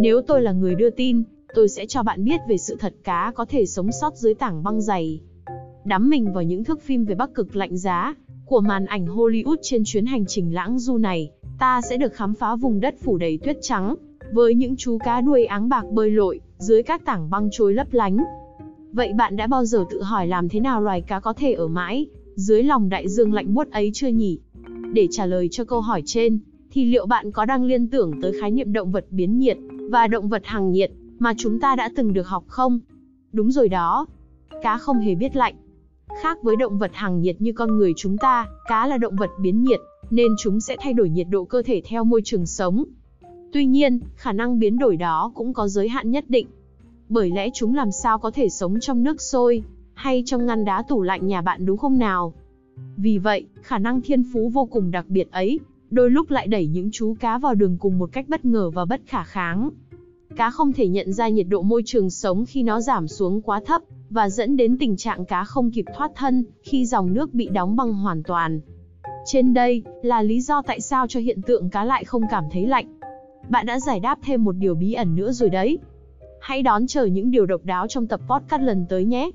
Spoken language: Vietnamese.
Nếu tôi là người đưa tin, tôi sẽ cho bạn biết về sự thật cá có thể sống sót dưới tảng băng dày. Đắm mình vào những thước phim về Bắc Cực lạnh giá của màn ảnh Hollywood trên chuyến hành trình lãng du này, ta sẽ được khám phá vùng đất phủ đầy tuyết trắng, với những chú cá đuôi áng bạc bơi lội dưới các tảng băng trôi lấp lánh. Vậy bạn đã bao giờ tự hỏi làm thế nào loài cá có thể ở mãi dưới lòng đại dương lạnh buốt ấy chưa nhỉ? Để trả lời cho câu hỏi trên, thì liệu bạn có đang liên tưởng tới khái niệm động vật biến nhiệt và động vật hàng nhiệt mà chúng ta đã từng được học không? Đúng rồi đó, cá không hề biết lạnh. Khác với động vật hàng nhiệt như con người chúng ta, cá là động vật biến nhiệt, nên chúng sẽ thay đổi nhiệt độ cơ thể theo môi trường sống. Tuy nhiên, khả năng biến đổi đó cũng có giới hạn nhất định. Bởi lẽ chúng làm sao có thể sống trong nước sôi, hay trong ngăn đá tủ lạnh nhà bạn đúng không nào? Vì vậy, khả năng thiên phú vô cùng đặc biệt ấy, đôi lúc lại đẩy những chú cá vào đường cùng một cách bất ngờ và bất khả kháng. Cá không thể nhận ra nhiệt độ môi trường sống khi nó giảm xuống quá thấp, và dẫn đến tình trạng cá không kịp thoát thân khi dòng nước bị đóng băng hoàn toàn. Trên đây là lý do tại sao cho hiện tượng cá lại không cảm thấy lạnh. Bạn đã giải đáp thêm một điều bí ẩn nữa rồi đấy. Hãy đón chờ những điều độc đáo trong tập podcast lần tới nhé.